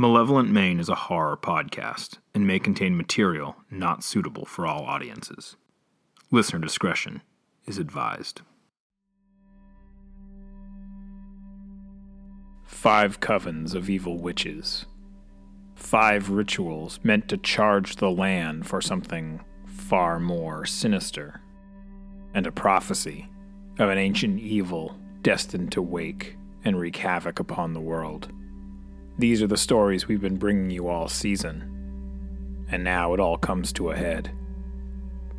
Malevolent Maine is a horror podcast and may contain material not suitable for all audiences. Listener discretion is advised. 5 covens of evil witches. 5 rituals meant to charge the land for something far more sinister. And a prophecy of an ancient evil destined to wake and wreak havoc upon the world. These are the stories we've been bringing you all season, and now it all comes to a head.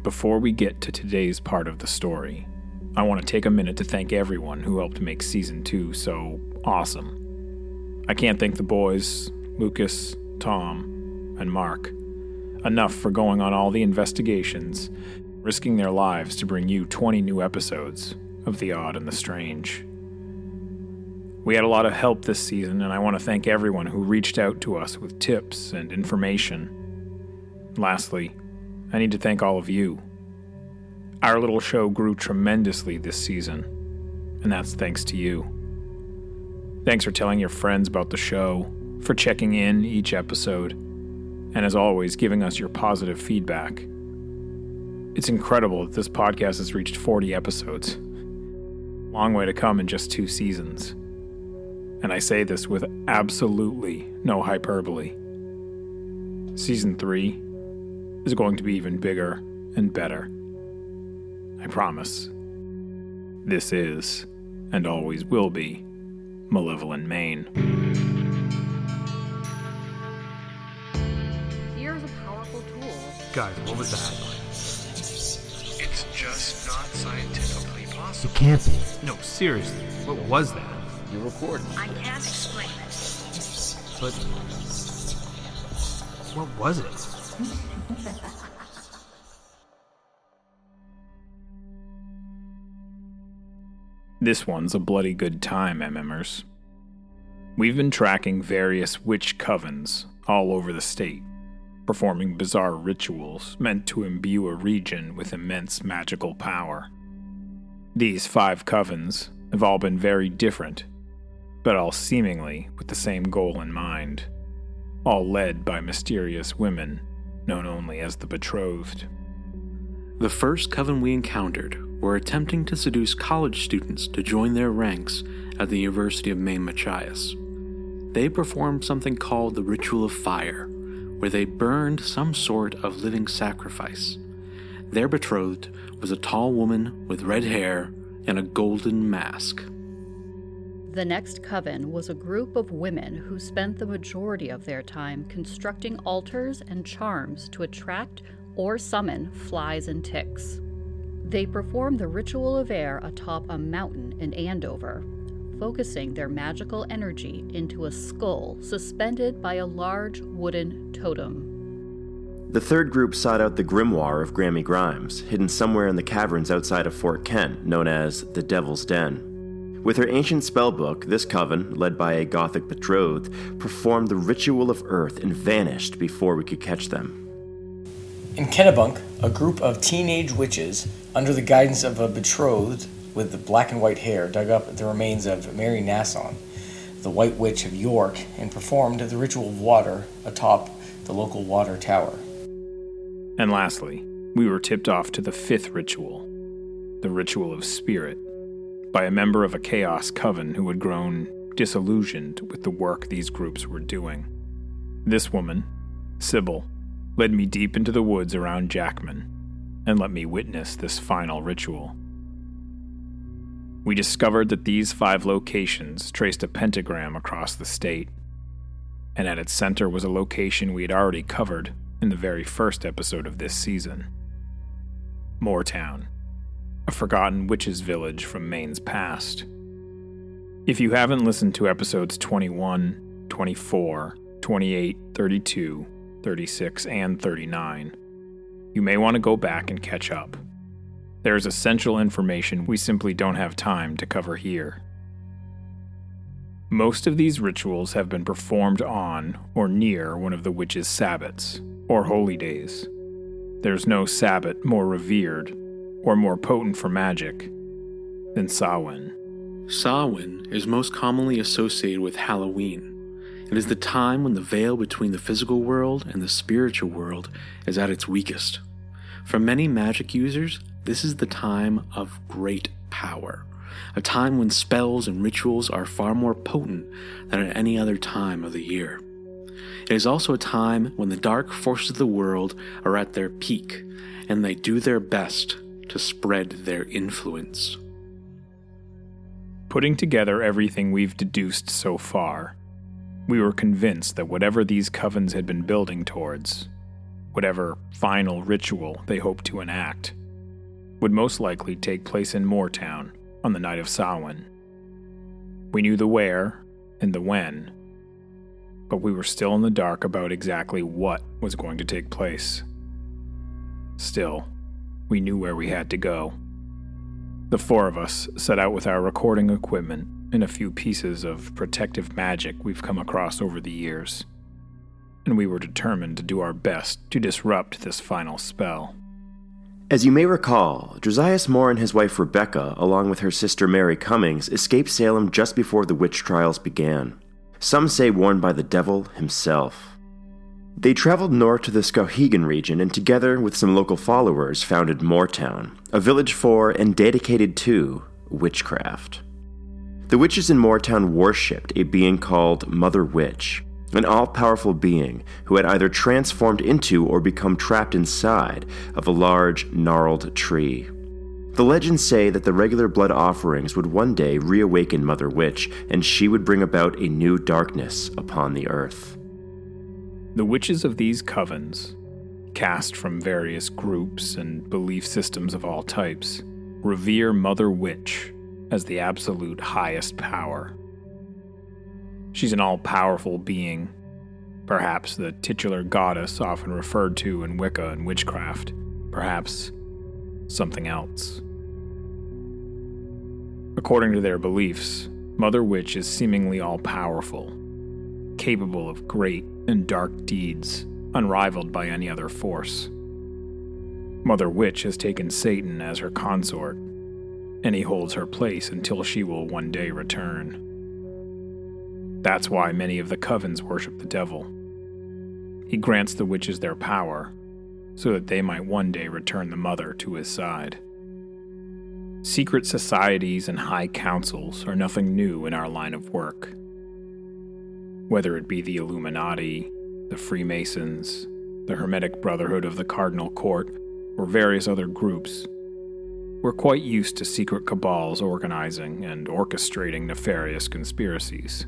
Before we get to today's part of the story, I want to take a minute to thank everyone who helped make Season 2 so awesome. I can't thank the boys, Lucas, Tom, and Mark, enough for going on all the investigations, risking their lives to bring you 20 new episodes of The Odd and the Strange. We had a lot of help this season, and I want to thank everyone who reached out to us with tips and information. Lastly, I need to thank all of you. Our little show grew tremendously this season, and that's thanks to you. Thanks for telling your friends about the show, for checking in each episode, and as always, giving us your positive feedback. It's incredible that this podcast has reached 40 episodes. Long way to come in just 2 seasons. And I say this with absolutely no hyperbole. Season 3 is going to be even bigger and better. I promise. This is, and always will be, Malevolent Maine. Fear is a powerful tool. Guys, what was that? It's just not scientifically possible. It can't be. No, seriously, what was that? You're recording. I can't explain it. But what was it? This one's a bloody good time, MMers. We've been tracking various witch covens all over the state, performing bizarre rituals meant to imbue a region with immense magical power. These 5 covens have all been very different, but all seemingly with the same goal in mind, all led by mysterious women known only as the Betrothed. The first coven we encountered were attempting to seduce college students to join their ranks at the University of Maine Machias. They performed something called the Ritual of Fire, where they burned some sort of living sacrifice. Their betrothed was a tall woman with red hair and a golden mask. The next coven was a group of women who spent the majority of their time constructing altars and charms to attract or summon flies and ticks. They performed the ritual of air atop a mountain in Andover, focusing their magical energy into a skull suspended by a large wooden totem. The third group sought out the grimoire of Grammy Grimes, hidden somewhere in the caverns outside of Fort Kent, known as the Devil's Den. With her ancient spellbook, this coven, led by a Gothic betrothed, performed the ritual of earth and vanished before we could catch them. In Kennebunk, a group of teenage witches, under the guidance of a betrothed with the black and white hair, dug up the remains of Mary Nasson, the White Witch of York, and performed the ritual of water atop the local water tower. And lastly, we were tipped off to the 5th ritual, the Ritual of Spirit, by a member of a chaos coven who had grown disillusioned with the work these groups were doing. This woman, Sybil, led me deep into the woods around Jackman and let me witness this final ritual. We discovered that these 5 locations traced a pentagram across the state, and at its center was a location we had already covered in the very first episode of this season, Mooretown, a forgotten witches' village from Maine's past. If you haven't listened to episodes 21, 24, 28, 32, 36, and 39, you may want to go back and catch up. There is essential information we simply don't have time to cover here. Most of these rituals have been performed on or near one of the witches' sabbats, or holy days. There's no sabbat more revered or more potent for magic than Samhain. Samhain is most commonly associated with Halloween, and is the time when the veil between the physical world and the spiritual world is at its weakest. For many magic users, this is the time of great power, a time when spells and rituals are far more potent than at any other time of the year. It is also a time when the dark forces of the world are at their peak, and they do their best to spread their influence. Putting together everything we've deduced so far, we were convinced that whatever these covens had been building towards, whatever final ritual they hoped to enact, would most likely take place in Mooretown on the night of Samhain. We knew the where and the when, but we were still in the dark about exactly what was going to take place. Still, we knew where we had to go. The four of us set out with our recording equipment and a few pieces of protective magic we've come across over the years, and we were determined to do our best to disrupt this final spell. As you may recall, Josias Moore and his wife Rebecca, along with her sister Mary Cummings, escaped Salem just before the witch trials began. Some say warned by the devil himself. They traveled north to the Skowhegan region and together with some local followers founded Mooretown, a village for and dedicated to witchcraft. The witches in Mooretown worshipped a being called Mother Witch, an all-powerful being who had either transformed into or become trapped inside of a large, gnarled tree. The legends say that the regular blood offerings would one day reawaken Mother Witch, and she would bring about a new darkness upon the earth. The witches of these covens, cast from various groups and belief systems of all types, revere Mother Witch as the absolute highest power. She's an all-powerful being, perhaps the titular goddess often referred to in Wicca and witchcraft, perhaps something else. According to their beliefs, Mother Witch is seemingly all-powerful, capable of great and dark deeds, unrivaled by any other force. Mother Witch has taken Satan as her consort, and he holds her place until she will one day return. That's why many of the covens worship the devil. He grants the witches their power, so that they might one day return the mother to his side. Secret societies and high councils are nothing new in our line of work. Whether it be the Illuminati, the Freemasons, the Hermetic Brotherhood of the Cardinal Court, or various other groups, we're quite used to secret cabals organizing and orchestrating nefarious conspiracies.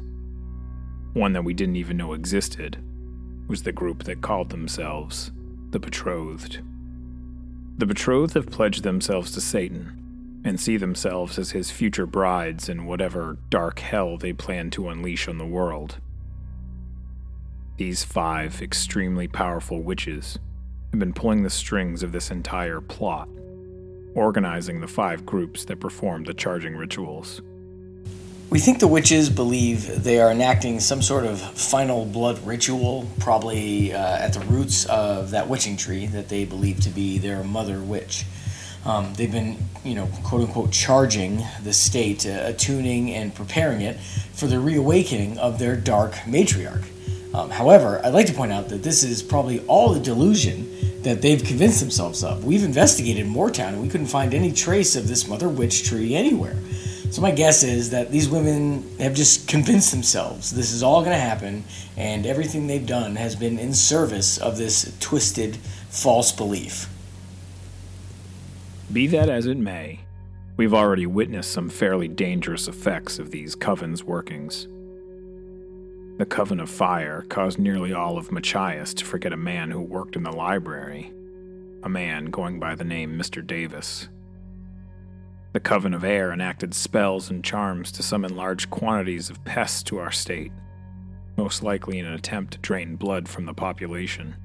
One that we didn't even know existed was the group that called themselves the Betrothed. The Betrothed have pledged themselves to Satan and see themselves as his future brides in whatever dark hell they plan to unleash on the world. These five extremely powerful witches have been pulling the strings of this entire plot, organizing the five groups that performed the charging rituals. We think the witches believe they are enacting some sort of final blood ritual, probably at the roots of that witching tree that they believe to be their mother witch. They've been, quote-unquote, charging the state, attuning and preparing it for the reawakening of their dark matriarch. However, I'd like to point out that this is probably all a delusion that they've convinced themselves of. We've investigated Mooretown, and we couldn't find any trace of this mother witch tree anywhere. So my guess is that these women have just convinced themselves this is all going to happen, and everything they've done has been in service of this twisted, false belief. Be that as it may, we've already witnessed some fairly dangerous effects of these coven's workings. The Coven of Fire caused nearly all of Machias to forget a man who worked in the library, a man going by the name Mr. Davis. The Coven of Air enacted spells and charms to summon large quantities of pests to our state, most likely in an attempt to drain blood from the population.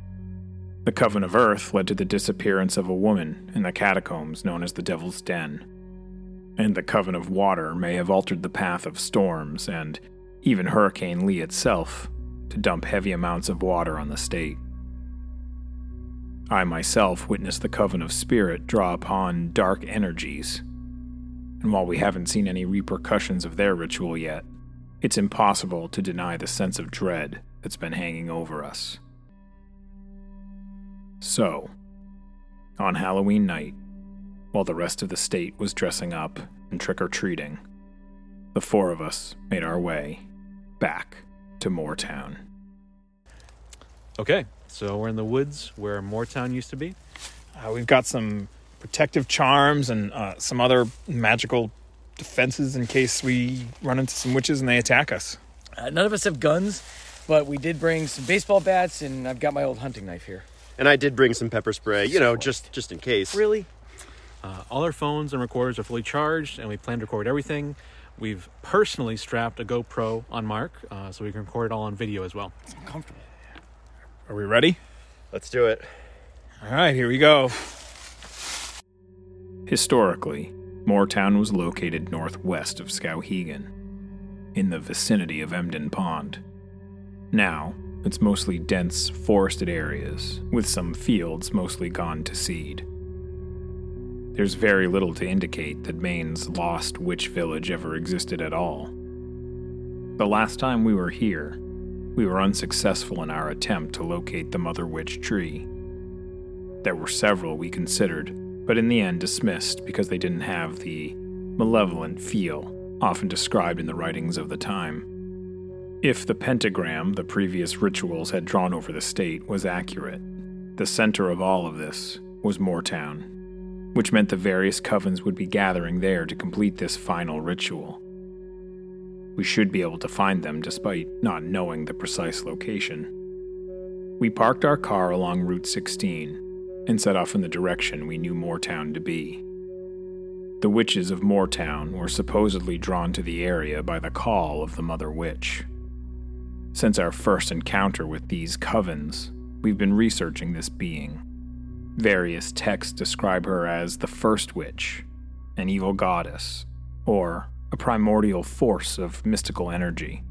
The Coven of Earth led to the disappearance of a woman in the catacombs known as the Devil's Den, and the Coven of Water may have altered the path of storms and even Hurricane Lee itself to dump heavy amounts of water on the state. I myself witnessed the Coven of Spirit draw upon dark energies. And while we haven't seen any repercussions of their ritual yet, It's impossible to deny the sense of dread that's been hanging over us. So, on Halloween night, while the rest of the state was dressing up and trick-or-treating, the four of us made our way back to Mooretown. Okay, so we're in the woods where Mooretown used to be. We've got some protective charms and some other magical defenses in case we run into some witches and they attack us. None of us have guns, but we did bring some baseball bats, and I've got my old hunting knife here. And I did bring some pepper spray, you know, just in case. Really? All our phones and recorders are fully charged, and we plan to record everything. We've personally strapped a GoPro on Mark, so we can record it all on video as well. It's uncomfortable. Are we ready? Let's do it. All right, here we go. Historically, Mooretown was located northwest of Skowhegan, in the vicinity of Emden Pond. Now, it's mostly dense, forested areas, with some fields mostly gone to seed. There's very little to indicate that Maine's lost witch village ever existed at all. The last time we were here, we were unsuccessful in our attempt to locate the Mother Witch tree. There were several we considered, but in the end dismissed because they didn't have the malevolent feel often described in the writings of the time. If the pentagram the previous rituals had drawn over the state was accurate, the center of all of this was Mooretown, which meant the various covens would be gathering there to complete this final ritual. We should be able to find them despite not knowing the precise location. We parked our car along Route 16 and set off in the direction we knew Mooretown to be. The witches of Mooretown were supposedly drawn to the area by the call of the Mother Witch. Since our first encounter with these covens, we've been researching this being. Various texts describe her as the First Witch, an evil goddess, or a primordial force of mystical energy.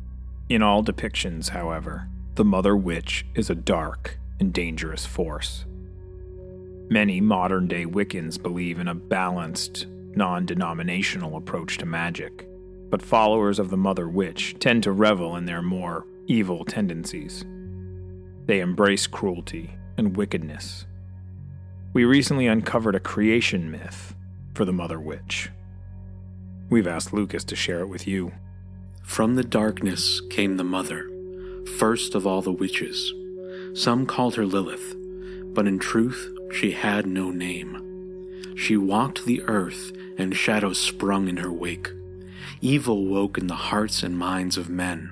In all depictions, however, the Mother Witch is a dark and dangerous force. Many modern-day Wiccans believe in a balanced, non-denominational approach to magic, but followers of the Mother Witch tend to revel in their more evil tendencies. They embrace cruelty and wickedness. We recently uncovered a creation myth for the Mother Witch. We've asked Lucas to share it with you. From the darkness came the Mother, first of all the witches. Some called her Lilith, but in truth she had no name. She walked the earth and shadows sprung in her wake. Evil woke in the hearts and minds of men,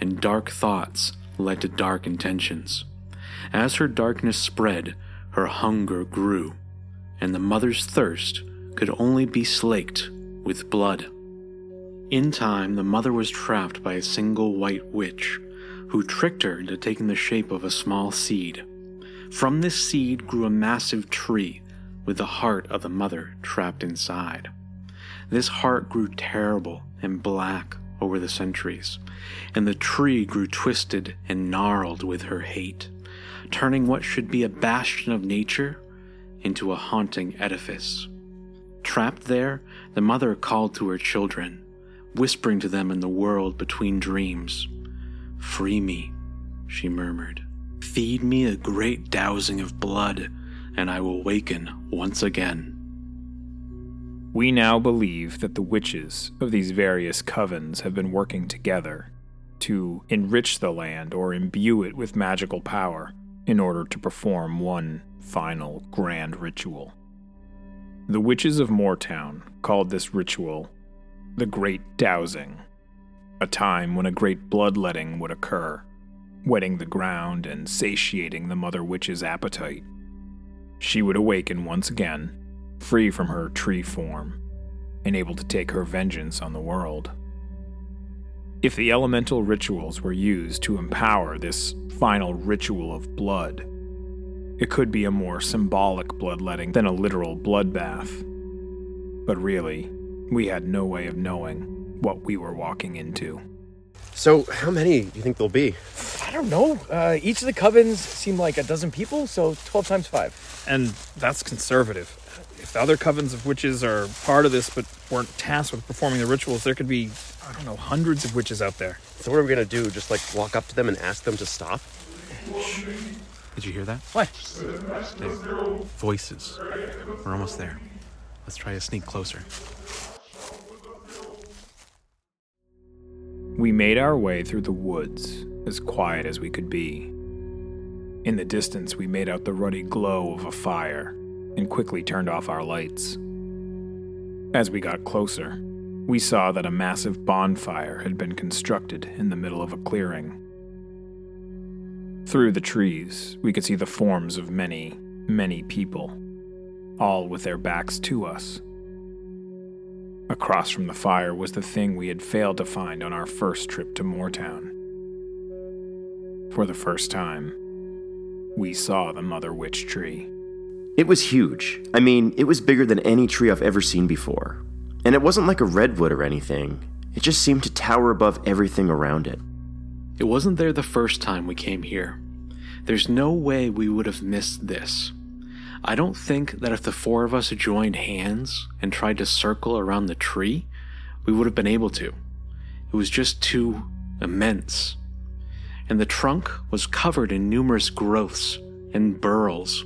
and dark thoughts led to dark intentions. As her darkness spread, her hunger grew, and the mother's thirst could only be slaked with blood. In time, the mother was trapped by a single white witch, who tricked her into taking the shape of a small seed. From this seed grew a massive tree with the heart of the mother trapped inside. This heart grew terrible and black over the centuries, and the tree grew twisted and gnarled with her hate, turning what should be a bastion of nature into a haunting edifice. Trapped there, the mother called to her children, whispering to them in the world between dreams. "Free me," she murmured. "Feed me a great dowsing of blood, and I will waken once again." We now believe that the witches of these various covens have been working together to enrich the land or imbue it with magical power in order to perform one final grand ritual. The witches of Mooretown called this ritual the Great Dowsing, a time when a great bloodletting would occur, wetting the ground and satiating the Mother Witch's appetite. She would awaken once again, free from her tree form, and able to take her vengeance on the world. If the elemental rituals were used to empower this final ritual of blood, it could be a more symbolic bloodletting than a literal bloodbath. But really, we had no way of knowing what we were walking into. So, how many do you think there'll be? I don't know. Each of the covens seem like 12 people, so 12 times 5. And that's conservative. if the other covens of witches are part of this but weren't tasked with performing the rituals, there could be, I don't know, hundreds of witches out there. So what are we going to do? Just, like, walk up to them and ask them to stop? Shh. Did you hear that? What? Voices. We're almost there. Let's try to sneak closer. We made our way through the woods, as quiet as we could be. In the distance, we made out the ruddy glow of a fire and quickly turned off our lights. As we got closer, we saw that a massive bonfire had been constructed in the middle of a clearing. Through the trees, we could see the forms of many, many people, all with their backs to us. Across from the fire was the thing we had failed to find on our first trip to Mooretown. For the first time, we saw the Mother Witch tree. It was huge. I mean, it was bigger than any tree I've ever seen before. And it wasn't like a redwood or anything. It just seemed to tower above everything around it. It wasn't there the first time we came here. There's no way we would have missed this. I don't think that if the four of us joined hands and tried to circle around the tree, we would have been able to. It was just too immense. And the trunk was covered in numerous growths and burls.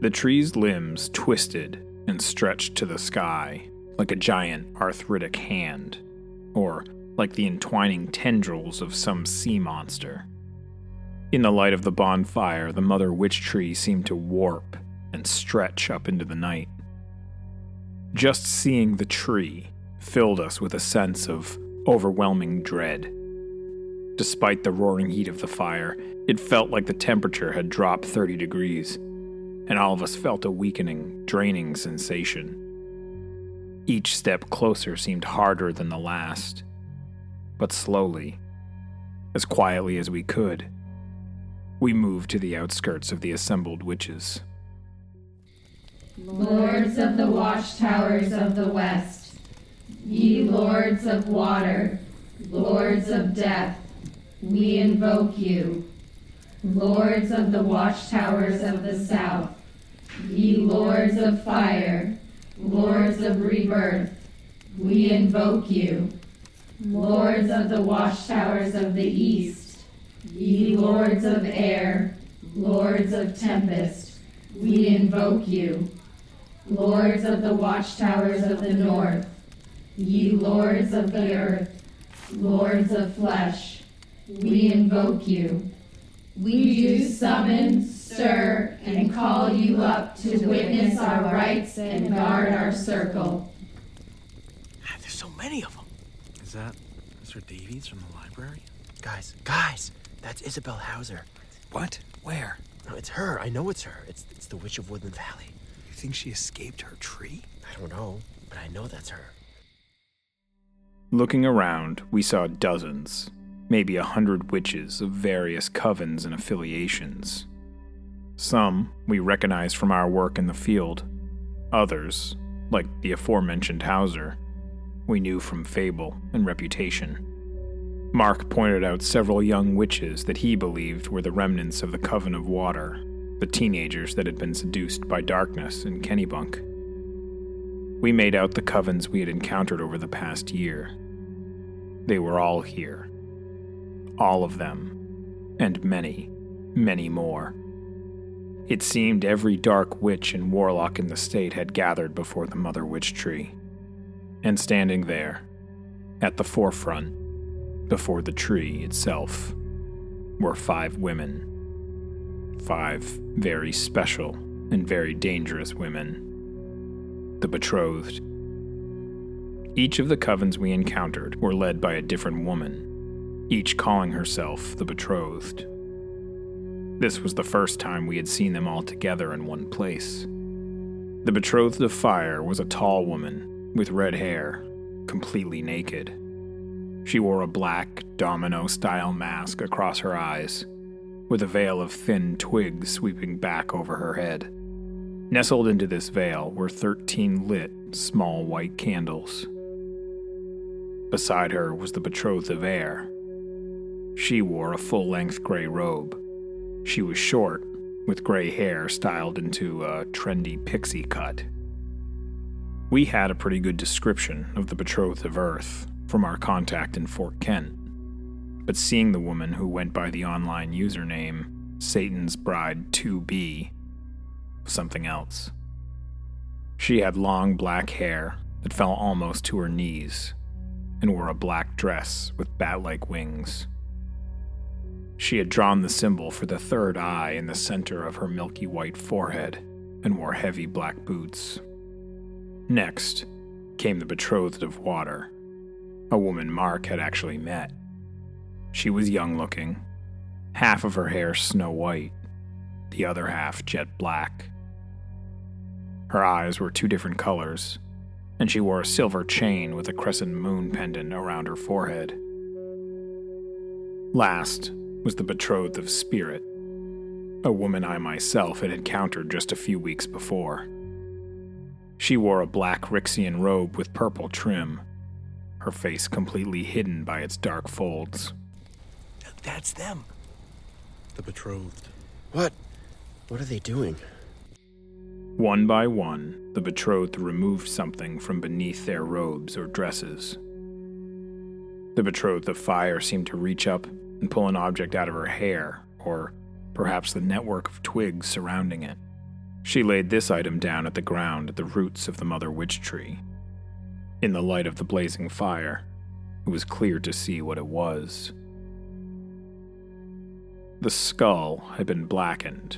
The tree's limbs twisted and stretched to the sky like a giant arthritic hand, or like the entwining tendrils of some sea monster. In the light of the bonfire, the Mother Witch tree seemed to warp and stretch up into the night. Just seeing the tree filled us with a sense of overwhelming dread. Despite the roaring heat of the fire, it felt like the temperature had dropped 30 degrees, and all of us felt a weakening, draining sensation. Each step closer seemed harder than the last, but slowly, as quietly as we could, we moved to the outskirts of the assembled witches. Lords of the watchtowers of the west, ye lords of water, lords of death, we invoke you. Lords of the watchtowers of the south, ye lords of fire, lords of rebirth, we invoke you. Lords of the watchtowers of the east, ye lords of air, lords of tempest, we invoke you. Lords of the watchtowers of the north, ye lords of the earth, lords of flesh, we invoke you. We do summon, stir, and call you up to witness our rites and guard our circle. God, there's so many of them. Is that Mr. Davies from the library? Guys, that's Isabel Hauser. What? Where? No, it's her. I know it's her. It's the Witch of Woodland Valley. You think she escaped her tree? I don't know, but I know that's her. Looking around, we saw dozens, maybe 100 witches of various covens and affiliations. Some we recognized from our work in the field. Others, like the aforementioned Hauser, we knew from fable and reputation. Mark pointed out several young witches that he believed were the remnants of the Coven of Water, the teenagers that had been seduced by darkness in Kennebunk. We made out the covens we had encountered over the past year. They were all here. All of them, and many, many more. It seemed every dark witch and warlock in the state had gathered before the Mother Witch tree. And standing there, at the forefront, before the tree itself, were 5 women. 5 very special and very dangerous women. The betrothed. Each of the covens we encountered were led by a different woman, each calling herself the betrothed. This was the first time we had seen them all together in one place. The betrothed of fire was a tall woman with red hair, completely naked. She wore a black, domino-style mask across her eyes, with a veil of thin twigs sweeping back over her head. Nestled into this veil were 13 lit, small white candles. Beside her was the betrothed of air. She wore a full-length gray robe. She was short, with gray hair styled into a trendy pixie cut. We had a pretty good description of the betrothed of Earth from our contact in Fort Kent, but seeing the woman who went by the online username Satan's Bride 2B was something else. She had long black hair that fell almost to her knees and wore a black dress with bat-like wings. She had drawn the symbol for the third eye in the center of her milky white forehead and wore heavy black boots. Next came the betrothed of water, a woman Mark had actually met. She was young-looking, half of her hair snow-white, the other half jet-black. Her eyes were two different colors, and she wore a silver chain with a crescent moon pendant around her forehead. Last was the betrothed of Spirit, a woman I myself had encountered just a few weeks before. She wore a black Rixian robe with purple trim, her face completely hidden by its dark folds. That's them. The betrothed. What? What are they doing? One by one, the betrothed removed something from beneath their robes or dresses. The betrothed of fire seemed to reach up and pull an object out of her hair, or perhaps the network of twigs surrounding it. She laid this item down at the ground at the roots of the Mother Witch tree. In the light of the blazing fire, it was clear to see what it was. The skull had been blackened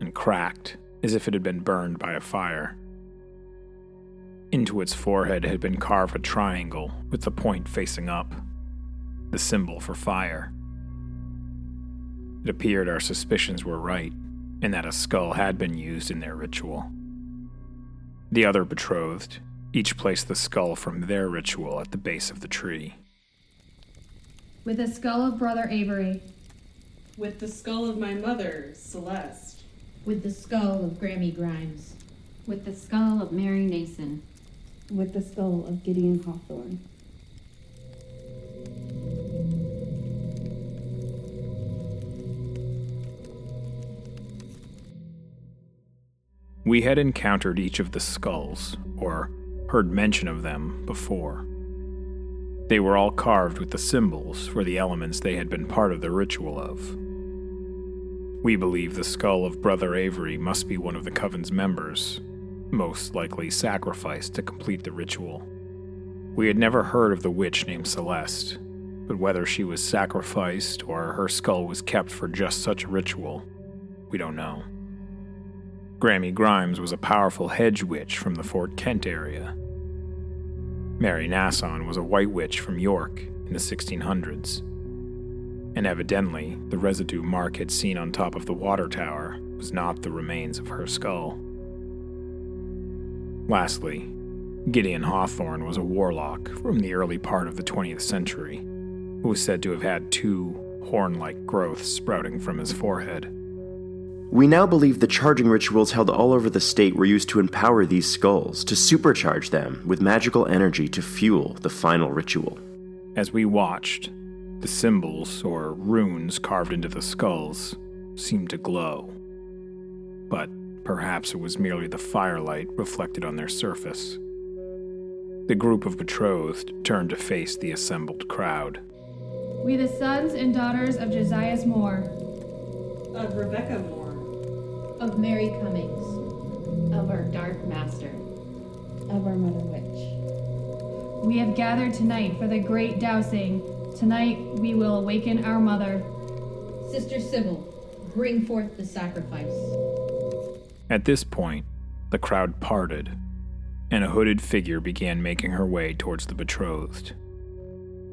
and cracked as if it had been burned by a fire. Into its forehead had been carved a triangle with the point facing up, the symbol for fire. It appeared our suspicions were right, and that a skull had been used in their ritual. The other betrothed each placed the skull from their ritual at the base of the tree. With the skull of Brother Avery. With the skull of my mother, Celeste. With the skull of Grammy Grimes. With the skull of Mary Nasson. With the skull of Gideon Hawthorne. We had encountered each of the skulls, or heard mention of them, before. They were all carved with the symbols for the elements they had been part of the ritual of. We believe the skull of Brother Avery must be one of the Coven's members, most likely sacrificed to complete the ritual. We had never heard of the witch named Celeste, but whether she was sacrificed or her skull was kept for just such a ritual, we don't know. Grammy Grimes was a powerful hedge witch from the Fort Kent area. Mary Nasson was a white witch from York in the 1600s. And evidently, the residue Mark had seen on top of the water tower was not the remains of her skull. Lastly, Gideon Hawthorne was a warlock from the early part of the 20th century, who was said to have had two horn-like growths sprouting from his forehead. We now believe the charging rituals held all over the state were used to empower these skulls, to supercharge them with magical energy to fuel the final ritual. As we watched, the symbols, or runes carved into the skulls, seemed to glow. But perhaps it was merely the firelight reflected on their surface. The group of betrothed turned to face the assembled crowd. We the sons and daughters of Josias Moore. Of Rebecca Moore. Of Mary Cummings, of our Dark Master, of our Mother Witch. We have gathered tonight for the great dousing. Tonight we will awaken our mother. Sister Sybil, bring forth the sacrifice. At this point, the crowd parted, and a hooded figure began making her way towards the betrothed.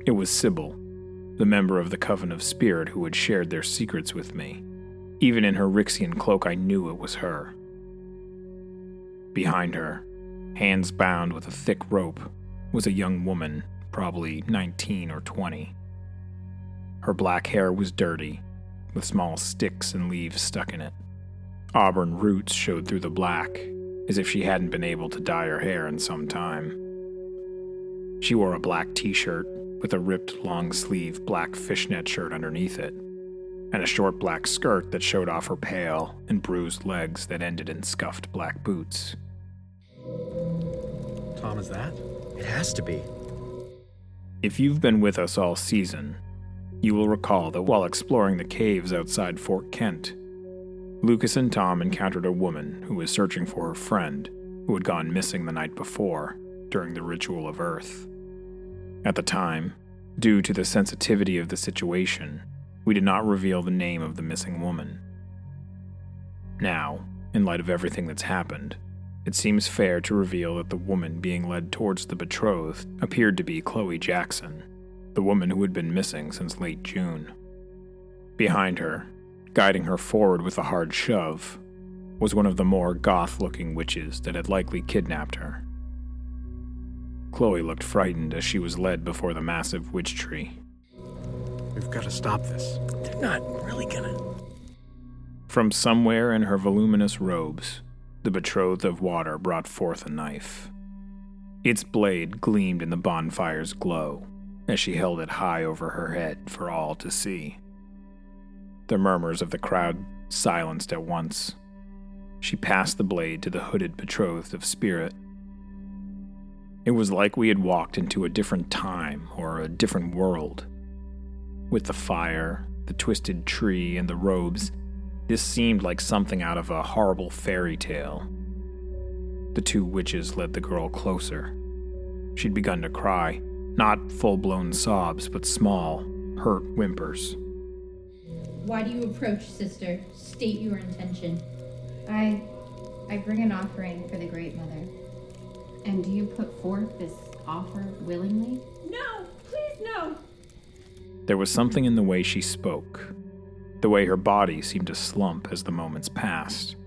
It was Sybil, the member of the Coven of Spirit who had shared their secrets with me. Even in her Rixian cloak, I knew it was her. Behind her, hands bound with a thick rope, was a young woman, probably 19 or 20. Her black hair was dirty, with small sticks and leaves stuck in it. Auburn roots showed through the black, as if she hadn't been able to dye her hair in some time. She wore a black t-shirt with a ripped long-sleeve black fishnet shirt underneath it, and a short black skirt that showed off her pale and bruised legs that ended in scuffed black boots. calm as that? It has to be. If you've been with us all season, you will recall that while exploring the caves outside Fort Kent, Lucas and Tom encountered a woman who was searching for her friend who had gone missing the night before during the ritual of Earth. At the time, due to the sensitivity of the situation, we did not reveal the name of the missing woman. Now, in light of everything that's happened, it seems fair to reveal that the woman being led towards the betrothed appeared to be Chloe Jackson, the woman who had been missing since late June. Behind her, guiding her forward with a hard shove, was one of the more goth-looking witches that had likely kidnapped her. Chloe looked frightened as she was led before the massive witch tree. We've got to stop this. They're not really gonna... From somewhere in her voluminous robes, the betrothed of water brought forth a knife. Its blade gleamed in the bonfire's glow as she held it high over her head for all to see. The murmurs of the crowd silenced at once. She passed the blade to the hooded betrothed of spirit. It was like we had walked into a different time or a different world. With the fire, the twisted tree, and the robes, this seemed like something out of a horrible fairy tale. The two witches led the girl closer. She'd begun to cry, not full-blown sobs, but small, hurt whimpers. Why do you approach, sister? State your intention. I bring an offering for the Great Mother. And do you put forth this offer willingly? No! Please, no! There was something in the way she spoke, the way her body seemed to slump as the moments passed,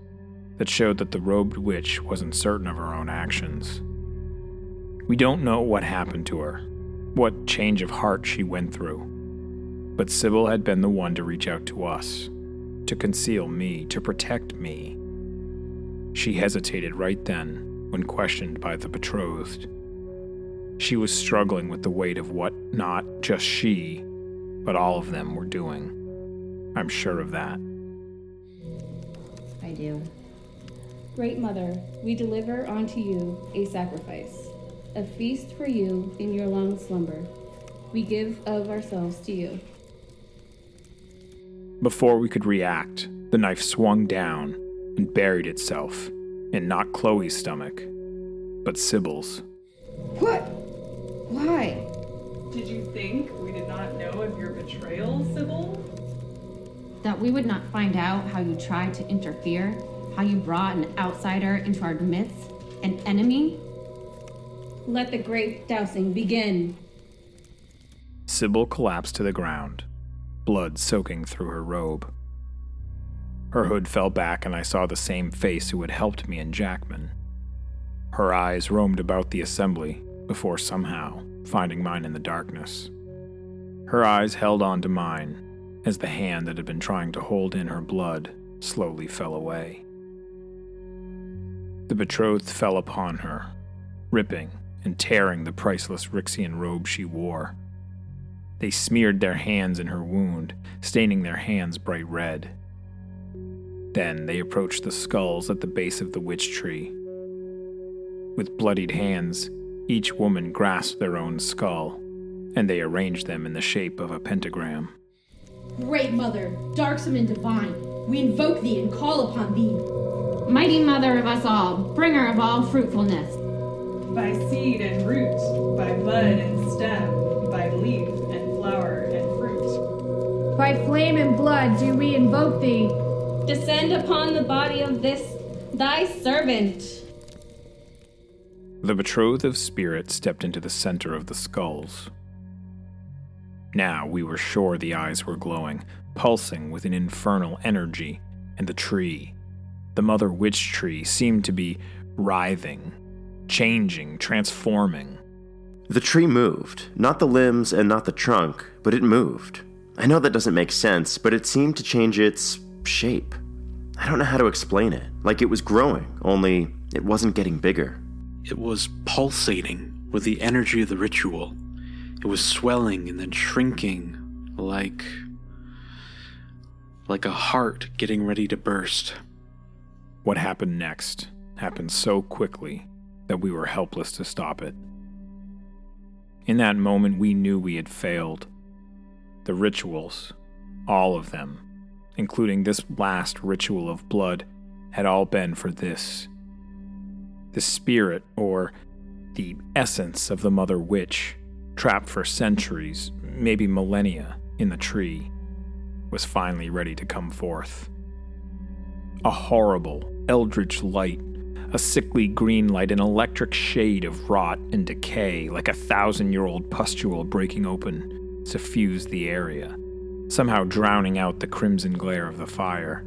that showed that the robed witch wasn't certain of her own actions. We don't know what happened to her, what change of heart she went through, but Sybil had been the one to reach out to us, to conceal me, to protect me. She hesitated right then when questioned by the betrothed. She was struggling with the weight of what not just she, but all of them were doing. I'm sure of that. I do. Great Mother, we deliver unto you a sacrifice, a feast for you in your long slumber. We give of ourselves to you. Before we could react, the knife swung down and buried itself in not Chloe's stomach, but Sybil's. What? Why? Did you think we did not know of your betrayal, Sybil? That we would not find out how you tried to interfere, how you brought an outsider into our midst, an enemy? Let the great dousing begin. Sybil collapsed to the ground, blood soaking through her robe. Her hood fell back and I saw the same face who had helped me and Jackman. Her eyes roamed about the assembly before somehow finding mine in the darkness. Her eyes held on to mine, as the hand that had been trying to hold in her blood slowly fell away. The betrothed fell upon her, ripping and tearing the priceless Rixian robe she wore. They smeared their hands in her wound, staining their hands bright red. Then they approached the skulls at the base of the witch tree. With bloodied hands, each woman grasped their own skull, and they arranged them in the shape of a pentagram. Great Mother, darksome and divine, we invoke thee and call upon thee. Mighty Mother of us all, bringer of all fruitfulness. By seed and root, by bud and stem, by leaf and flower and fruit. By flame and blood do we invoke thee. Descend upon the body of this, thy servant. The betrothed of spirit stepped into the center of the skulls. Now we were sure the eyes were glowing, pulsing with an infernal energy, and the tree, the mother witch tree, seemed to be writhing, changing, transforming. The tree moved, not the limbs and not the trunk, but it moved. I know that doesn't make sense, but it seemed to change its shape. I don't know how to explain it, like it was growing, only it wasn't getting bigger. It was pulsating with the energy of the ritual. It was swelling and then shrinking, like a heart getting ready to burst. What happened next happened so quickly that we were helpless to stop it. In that moment, we knew we had failed. The rituals, all of them, including this last ritual of blood, had all been for this. The spirit, or the essence of the Mother Witch, trapped for centuries, maybe millennia, in the tree, was finally ready to come forth. A horrible, eldritch light, a sickly green light, an electric shade of rot and decay, like a 1,000-year-old pustule breaking open, suffused the area, somehow drowning out the crimson glare of the fire.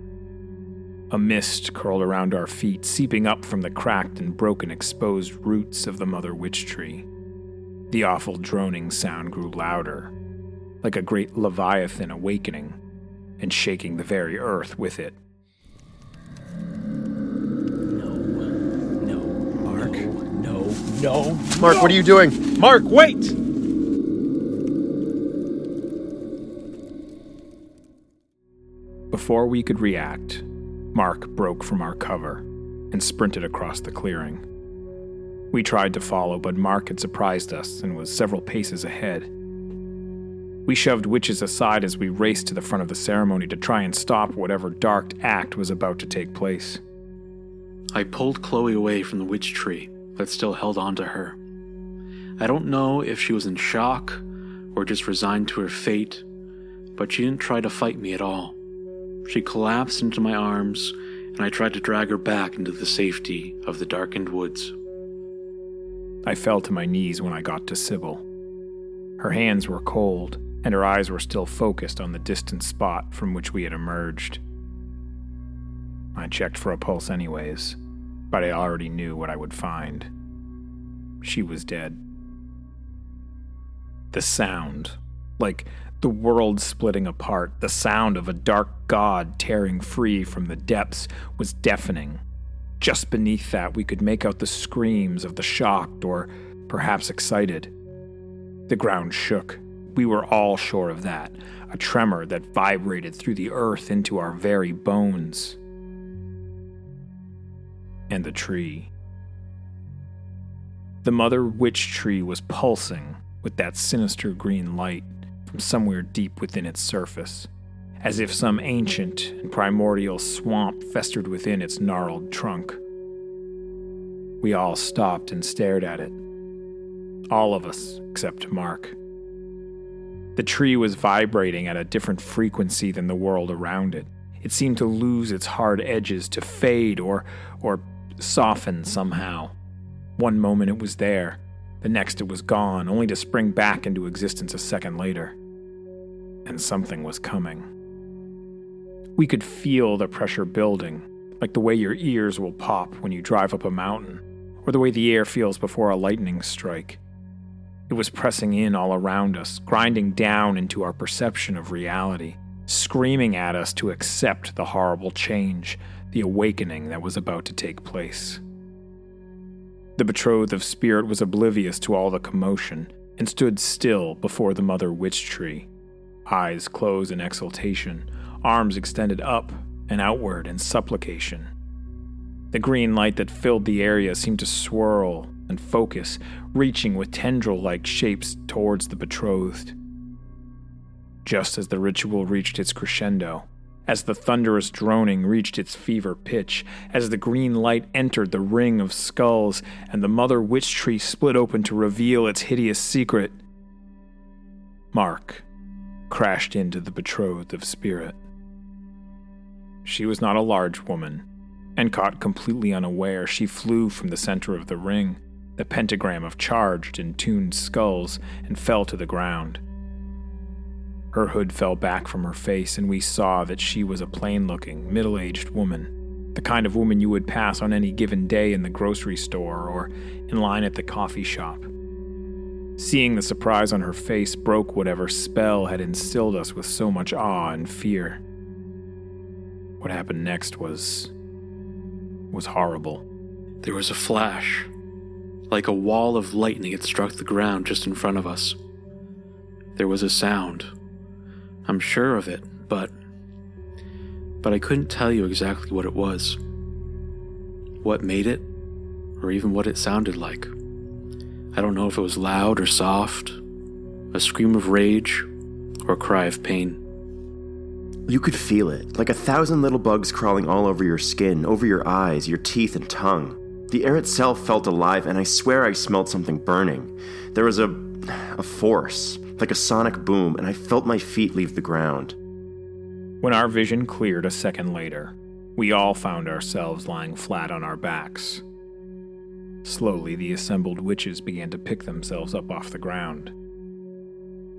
A mist curled around our feet, seeping up from the cracked and broken exposed roots of the Mother Witch tree. The awful droning sound grew louder, like a great leviathan awakening and shaking the very earth with it. No, Mark, what are you doing? Mark, wait! Before we could react, Mark broke from our cover and sprinted across the clearing. We tried to follow, but Mark had surprised us and was several paces ahead. We shoved witches aside as we raced to the front of the ceremony to try and stop whatever dark act was about to take place. I pulled Chloe away from the witch tree that still held on to her. I don't know if she was in shock or just resigned to her fate, but she didn't try to fight me at all. She collapsed into my arms, and I tried to drag her back into the safety of the darkened woods. I fell to my knees when I got to Sybil. Her hands were cold, and her eyes were still focused on the distant spot from which we had emerged. I checked for a pulse anyways, but I already knew what I would find. She was dead. The sound, like the world splitting apart, the sound of a dark god tearing free from the depths, was deafening. Just beneath that, we could make out the screams of the shocked or perhaps excited. The ground shook. We were all sure of that, a tremor that vibrated through the earth into our very bones. And the tree. The Mother Witch tree was pulsing with that sinister green light from somewhere deep within its surface, as if some ancient and primordial swamp festered within its gnarled trunk. We all stopped and stared at it. All of us, except Mark. The tree was vibrating at a different frequency than the world around it. It seemed to lose its hard edges, to fade or soften somehow. One moment it was there, the next it was gone, only to spring back into existence a second later. And something was coming. We could feel the pressure building, like the way your ears will pop when you drive up a mountain, or the way the air feels before a lightning strike. It was pressing in all around us, grinding down into our perception of reality, screaming at us to accept the horrible change, the awakening that was about to take place. The betrothed of spirit was oblivious to all the commotion and stood still before the Mother Witch tree, eyes closed in exultation, arms extended up and outward in supplication. The green light that filled the area seemed to swirl and focus, reaching with tendril-like shapes towards the betrothed. Just as the ritual reached its crescendo, as the thunderous droning reached its fever pitch, as the green light entered the ring of skulls and the Mother Witch tree split open to reveal its hideous secret, Mark crashed into the betrothed of spirit. She was not a large woman, and caught completely unaware, she flew from the center of the ring, the pentagram of charged and tuned skulls, and fell to the ground. Her hood fell back from her face, and we saw that she was a plain-looking, middle-aged woman, the kind of woman you would pass on any given day in the grocery store or in line at the coffee shop. Seeing the surprise on her face broke whatever spell had instilled us with so much awe and fear. What happened next was horrible. There was a flash. Like a wall of lightning, it struck the ground just in front of us. There was a sound. I'm sure of it, but I couldn't tell you exactly what it was. What made it? or even what it sounded like. I don't know if it was loud or soft, a scream of rage, or a cry of pain. You could feel it, like 1,000 little bugs crawling all over your skin, over your eyes, your teeth, and tongue. The air itself felt alive, and I swear I smelled something burning. There was a force, like a sonic boom, and I felt my feet leave the ground. When our vision cleared a second later, we all found ourselves lying flat on our backs. Slowly, the assembled witches began to pick themselves up off the ground.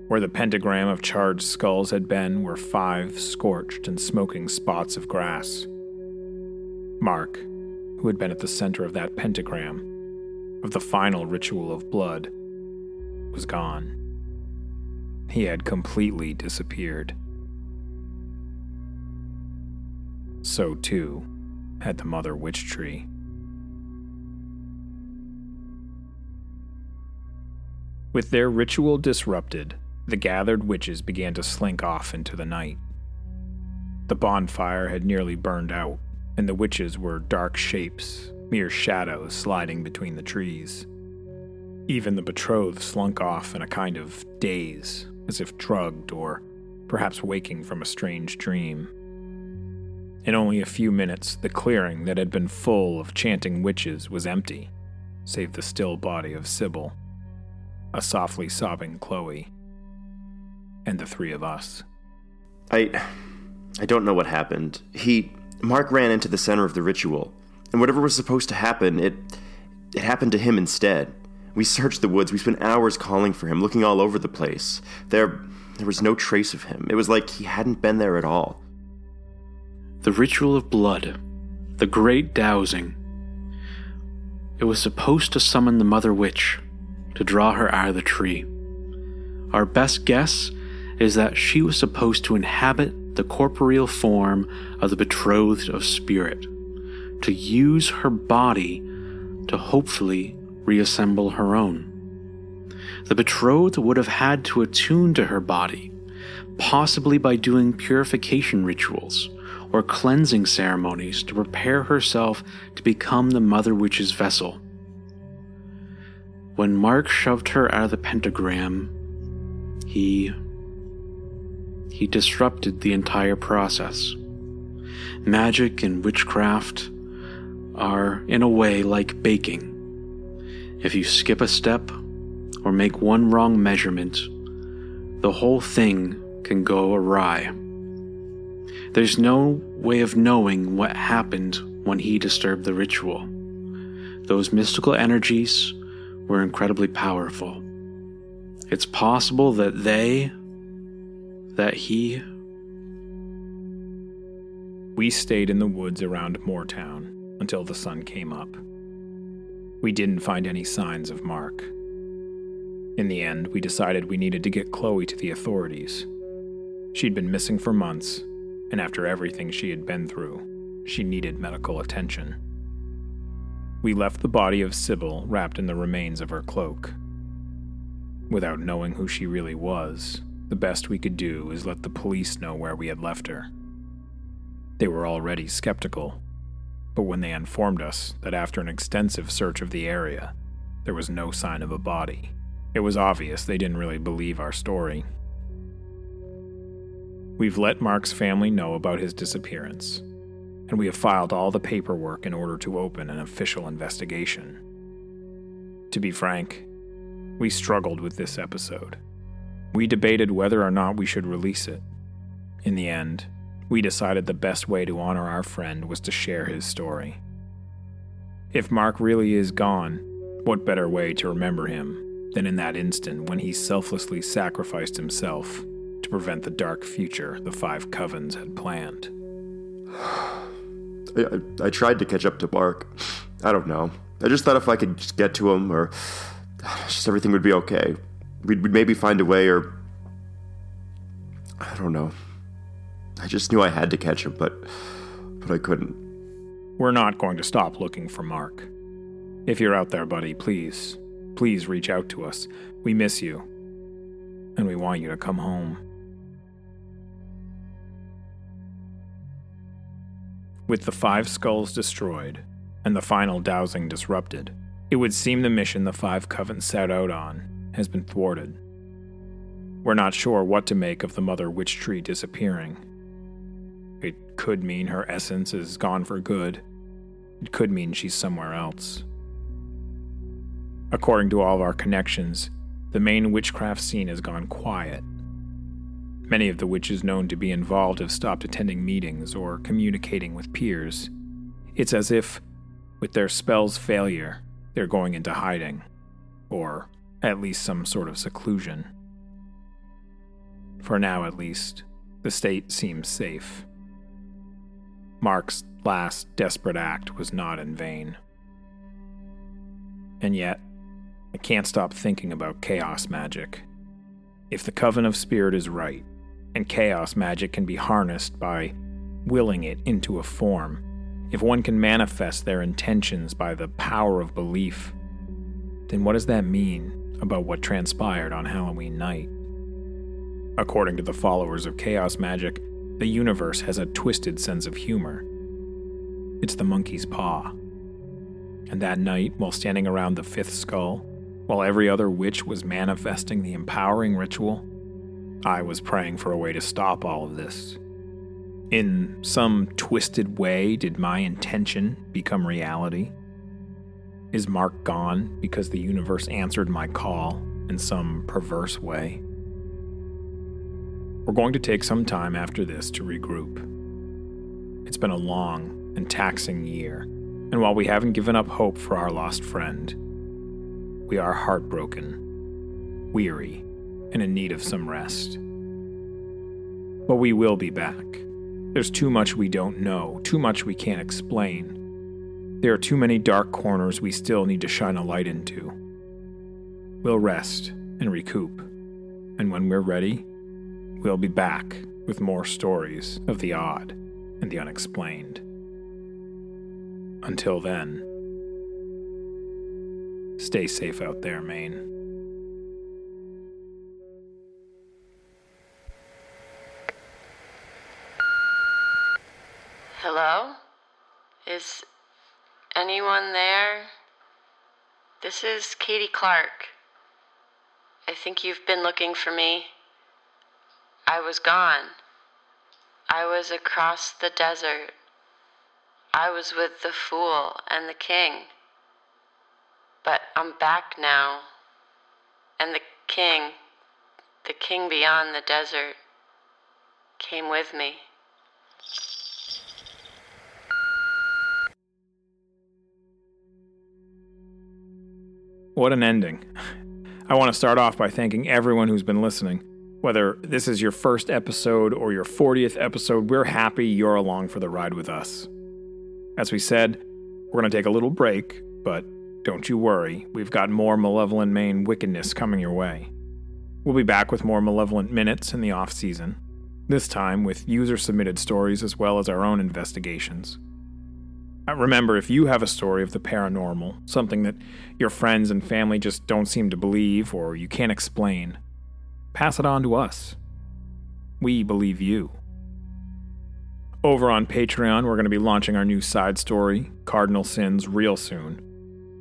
Where the pentagram of charred skulls had been were 5 scorched and smoking spots of grass. Mark, who had been at the center of that pentagram, of the final ritual of blood, was gone. He had completely disappeared. So, too, had the Mother Witch Tree. With their ritual disrupted, the gathered witches began to slink off into the night. The bonfire had nearly burned out, and the witches were dark shapes, mere shadows sliding between the trees. Even the betrothed slunk off in a kind of daze, as if drugged or perhaps waking from a strange dream. In only a few minutes, the clearing that had been full of chanting witches was empty, save the still body of Sybil, a softly sobbing Chloe, and the three of us. I don't know what happened. Mark ran into the center of the ritual, and whatever was supposed to happen, it happened to him instead. We searched the woods. We spent hours calling for him, looking all over the place. There was no trace of him. It was like he hadn't been there at all. The ritual of blood, the great dowsing. It was supposed to summon the Mother Witch, to draw her out of the tree. Our best guess is that she was supposed to inhabit the corporeal form of the betrothed of spirit, to use her body to hopefully reassemble her own. The betrothed would have had to attune to her body, possibly by doing purification rituals, or cleansing ceremonies to prepare herself to become the Mother Witch's vessel. When Mark shoved her out of the pentagram, he disrupted the entire process. Magic and witchcraft are, in a way, like baking. If you skip a step or make one wrong measurement, the whole thing can go awry. There's no way of knowing what happened when he disturbed the ritual. Those mystical energies were incredibly powerful. It's possible that he... We stayed in the woods around Mooretown until the sun came up. We didn't find any signs of Mark. In the end, we decided we needed to get Chloe to the authorities. She'd been missing for months, and after everything she had been through, she needed medical attention. We left the body of Sybil wrapped in the remains of her cloak. Without knowing who she really was, the best we could do is let the police know where we had left her. They were already skeptical, but when they informed us that after an extensive search of the area, there was no sign of a body, it was obvious they didn't really believe our story. We've let Mark's family know about his disappearance, and we have filed all the paperwork in order to open an official investigation. To be frank, we struggled with this episode. We debated whether or not we should release it. In the end, we decided the best way to honor our friend was to share his story. If Mark really is gone, what better way to remember him than in that instant when he selflessly sacrificed himself to prevent the dark future the 5 covens had planned. I tried to catch up to Mark. I don't know. I just thought if I could just get to him, or just everything would be okay. We'd maybe find a way, or I don't know. I just knew I had to catch him, but I couldn't. We're not going to stop looking for Mark. If you're out there, buddy, please reach out to us. We miss you, and we want you to come home. With the 5 skulls destroyed, and the final dowsing disrupted, it would seem the mission the five covens set out on has been thwarted. We're not sure what to make of the Mother Witch tree disappearing. It could mean her essence is gone for good. It could mean she's somewhere else. According to all of our connections, the Maine witchcraft scene has gone quiet. Many of the witches known to be involved have stopped attending meetings or communicating with peers. It's as if, with their spell's failure, they're going into hiding, or at least some sort of seclusion. For now, at least, the state seems safe. Mark's last desperate act was not in vain. And yet, I can't stop thinking about chaos magic. If the Coven of Spirit is right, and chaos magic can be harnessed by willing it into a form, if one can manifest their intentions by the power of belief, then what does that mean about what transpired on Halloween night? According to the followers of chaos magic, the universe has a twisted sense of humor. It's the monkey's paw. And that night, while standing around the fifth skull, while every other witch was manifesting the empowering ritual, I was praying for a way to stop all of this. In some twisted way, did my intention become reality? Is Mark gone because the universe answered my call in some perverse way? We're going to take some time after this to regroup. It's been a long and taxing year, and while we haven't given up hope for our lost friend, we are heartbroken, weary, and in need of some rest. But we will be back. There's too much we don't know, too much we can't explain. There are too many dark corners we still need to shine a light into. We'll rest and recoup, and when we're ready, we'll be back with more stories of the odd and the unexplained. Until then, stay safe out there, Maine. Hello? Is anyone there? This is Katie Clark. I think you've been looking for me. I was gone. I was across the desert. I was with the fool and the king. But I'm back now. And the king beyond the desert, came with me. What an ending. I want to start off by thanking everyone who's been listening. Whether this is your first episode or your 40th episode, we're happy you're along for the ride with us. As we said, we're going to take a little break, but don't you worry, we've got more Malevolent Maine wickedness coming your way. We'll be back with more Malevolent Minutes in the off-season, this time with user-submitted stories as well as our own investigations. Remember, if you have a story of the paranormal, something that your friends and family just don't seem to believe or you can't explain, pass it on to us. We believe you. Over on Patreon, we're going to be launching our new side story, Cardinal Sins, real soon.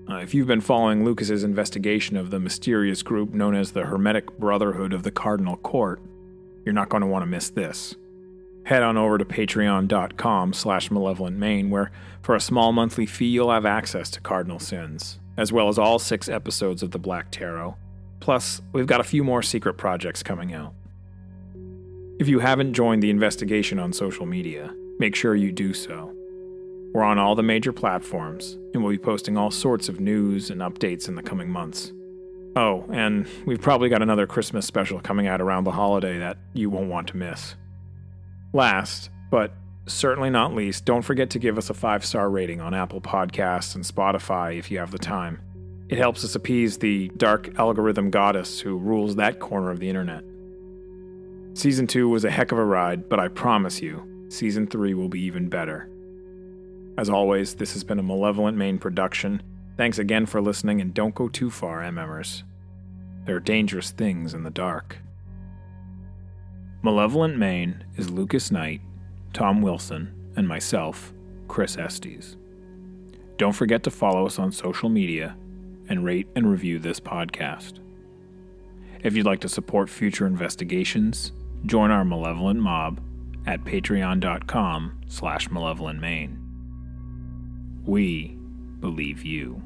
If you've been following Lucas's investigation of the mysterious group known as the Hermetic Brotherhood of the Cardinal Court, you're not going to want to miss this. Head on over to patreon.com/malevolentmaine, where for a small monthly fee you'll have access to Cardinal Sins, as well as all 6 episodes of the Black Tarot. Plus, we've got a few more secret projects coming out. If you haven't joined the investigation on social media, make sure you do so. We're on all the major platforms, and we'll be posting all sorts of news and updates in the coming months. Oh, and we've probably got another Christmas special coming out around the holiday that you won't want to miss. Last, but certainly not least, don't forget to give us a 5-star rating on Apple Podcasts and Spotify if you have the time. It helps us appease the dark algorithm goddess who rules that corner of the internet. Season 2 was a heck of a ride, but I promise you, Season 3 will be even better. As always, this has been a Malevolent Maine production. Thanks again for listening, and don't go too far, MMers. There are dangerous things in the dark. Malevolent Maine is Lucas Knight, Tom Wilson, and myself, Chris Estes. Don't forget to follow us on social media and rate and review this podcast. If you'd like to support future investigations, join our Malevolent Mob at patreon.com/malevolentmaine. We believe you.